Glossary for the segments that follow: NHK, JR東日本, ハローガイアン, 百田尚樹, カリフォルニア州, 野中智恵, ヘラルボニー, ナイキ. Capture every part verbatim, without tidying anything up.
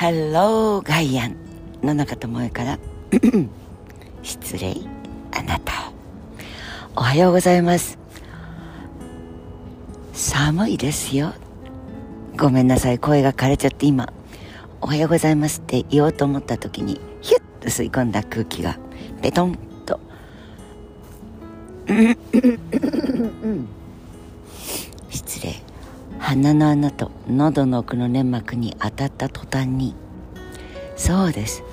ハローガイアン野中智恵から失礼あなたを。おはようございます。寒いですよ。ごめんなさい、声が枯れちゃって、今おはようございますって言おうと思った時にヒュッと吸い込んだ空気がベトンと失礼、鼻の穴と喉の奥の粘膜に当たった途端に、そうです、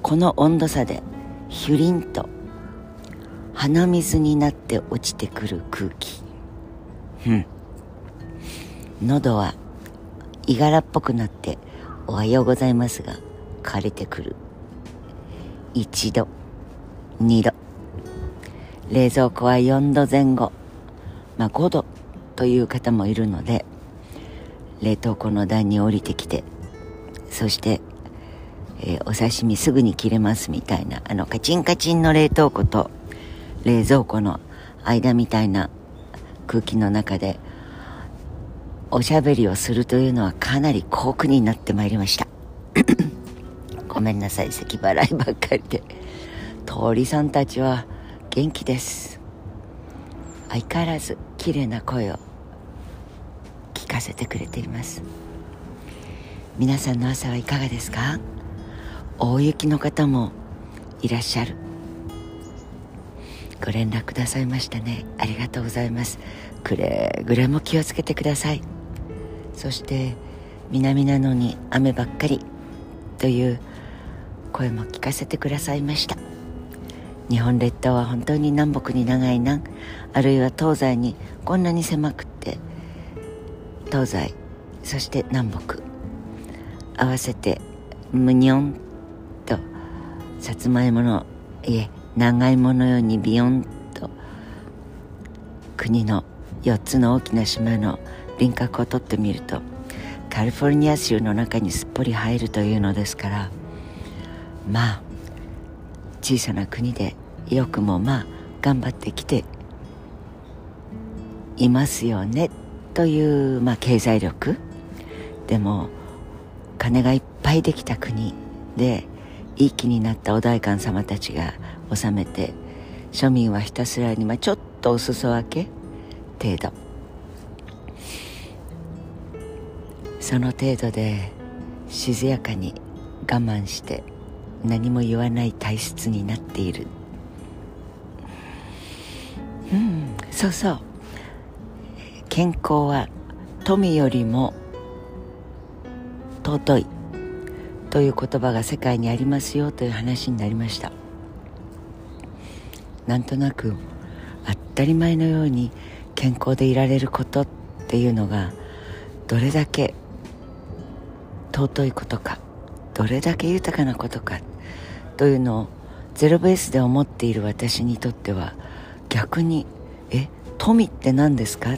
この温度差でヒュリンと鼻水になって落ちてくる空気、うん、喉はイガラっぽくなっておはようございますが枯れてくる。一度二度、冷蔵庫はよんどぜんご、まあごどという方もいるので、冷凍庫の段に降りてきて、そして、えー、お刺身すぐに切れますみたいな、あのカチンカチンの冷凍庫と冷蔵庫の間みたいな空気の中でおしゃべりをするというのはかなり酷苦になってまいりましたごめんなさい、咳払いばっかりで。鳥さんたちは元気です。相変わらず綺麗な声を聞かせてくれています。皆さんの朝はいかがですか？大雪の方もいらっしゃる。ご連絡くださいましたね、ありがとうございます。くれぐれも気をつけてください。そして南なのに雨ばっかりという声も聞かせてくださいました。日本列島は本当に南北に長い南、あるいは東西にこんなに狭くって、東西そして南北合わせてむにょんとさつまいもの、いえ長いものようにビヨンと国のよっつの大きな島の輪郭を取ってみると、カリフォルニア州の中にすっぽり入るというのですから、まあ小さな国でよくもまあ頑張ってきていますよねという、まあ、経済力でも金がいっぱいできた国で、いい気になったお代官様たちが治めて、庶民はひたすらに、まあ、ちょっとお裾分け程度、その程度で静やかに我慢して何も言わない体質になっている。うん、そうそう、健康は富よりも尊いという言葉が世界にありますよという話になりました。なんとなく当たり前のように健康でいられることっていうのがどれだけ尊いことか、どれだけ豊かなことかというのをゼロベースで思っている私にとっては、逆にえ富って何ですか？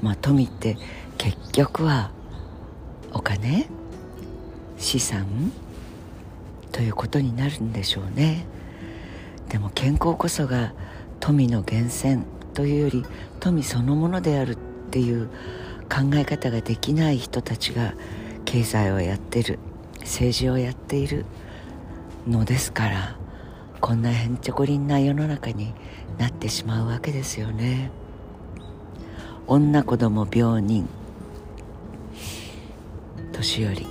まあ富って結局はお金、資産ということになるんでしょうね。でも健康こそが富の源泉というより富そのものであるっていう考え方ができない人たちが経済をやってる、政治をやっているのですから、こんなへんちょこりんな世の中になってしまうわけですよね。女子供病人、年寄り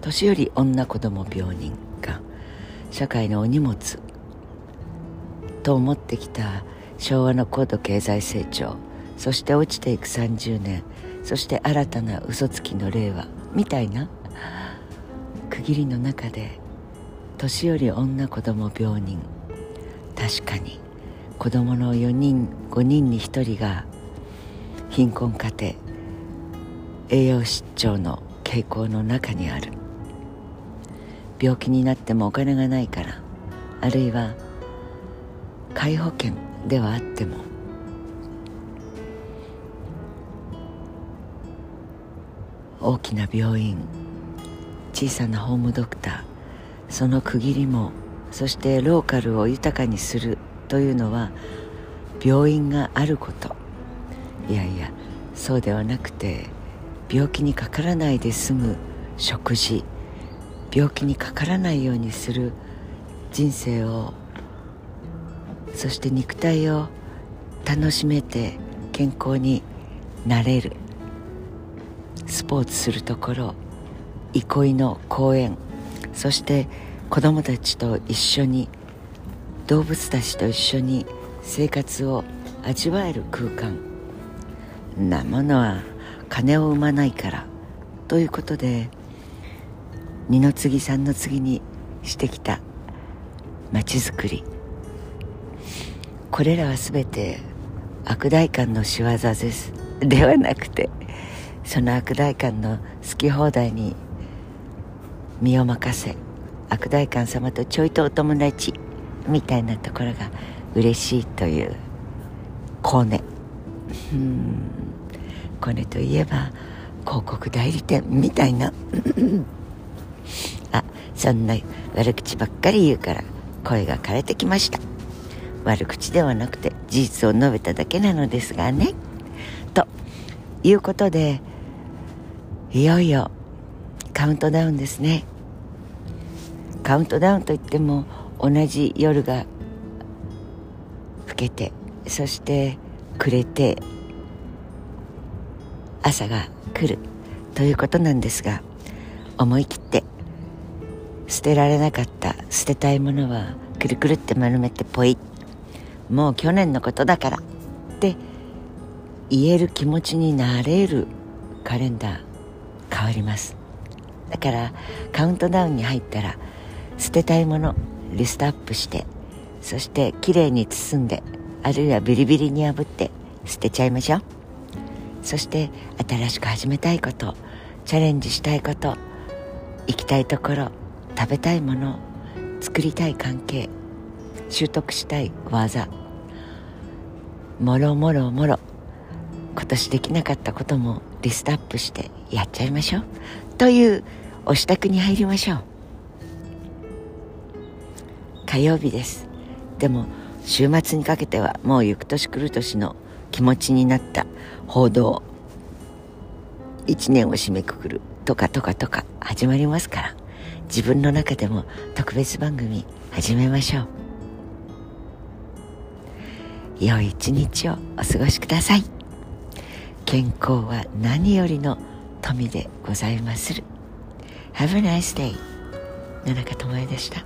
年寄り女子供病人が社会のお荷物と思ってきた昭和の高度経済成長、そして落ちていくさんじゅうねん、そして新たな嘘つきの令和みたいな区切りの中で、年寄り女子供病人、確かに子供のよにんごにんにひとりが貧困家庭、栄養失調の傾向の中にある。病気になってもお金がないから、あるいは皆保険ではあっても大きな病院、小さなホームドクター、その区切りも、そしてローカルを豊かにするというのは病院があること、いやいやそうではなくて、病気にかからないで済む食事、病気にかからないようにする人生を、そして肉体を楽しめて健康になれる、スポーツするところ、憩いの公園、そして子どもたちと一緒に、動物たちと一緒に生活を味わえる空間なものは金を生まないからということで、二の次三の次にしてきた街づくり、これらはすべて悪代官の仕業ですではなくて、その悪代官の好き放題に身を任せ、悪代官様とちょいとお友達みたいなところが嬉しいというコネ。うーん、コネといえば広告代理店みたいなあ、そんな悪口ばっかり言うから声が枯れてきました。悪口ではなくて事実を述べただけなのですがね。ということで、いよいよカウントダウンですね。カウントダウンといっても同じ夜が更けて、そして暮れて朝が来るということなんですが、思い切って捨てられなかった捨てたいものはくるくるって丸めてポイ、もう去年のことだからって言える気持ちになれるカレンダー変わります。だからカウントダウンに入ったら捨てたいものリストアップして、そしてきれいに包んで、あるいはビリビリに破って捨てちゃいましょう。そして新しく始めたいこと、チャレンジしたいこと、行きたいところ、食べたいもの、作りたい関係、習得したい技、もろもろもろ、今年できなかったこともリストアップしてやっちゃいましょうというお支度に入りましょう。火曜日です。でも週末にかけてはもう行く年来る年の気持ちになった報道、一年を締めくくるとかとかとか始まりますから、自分の中でも特別番組始めましょう。良い一日をお過ごしください。健康は何よりの富でございまする。 Have a nice day。 野中智恵でした。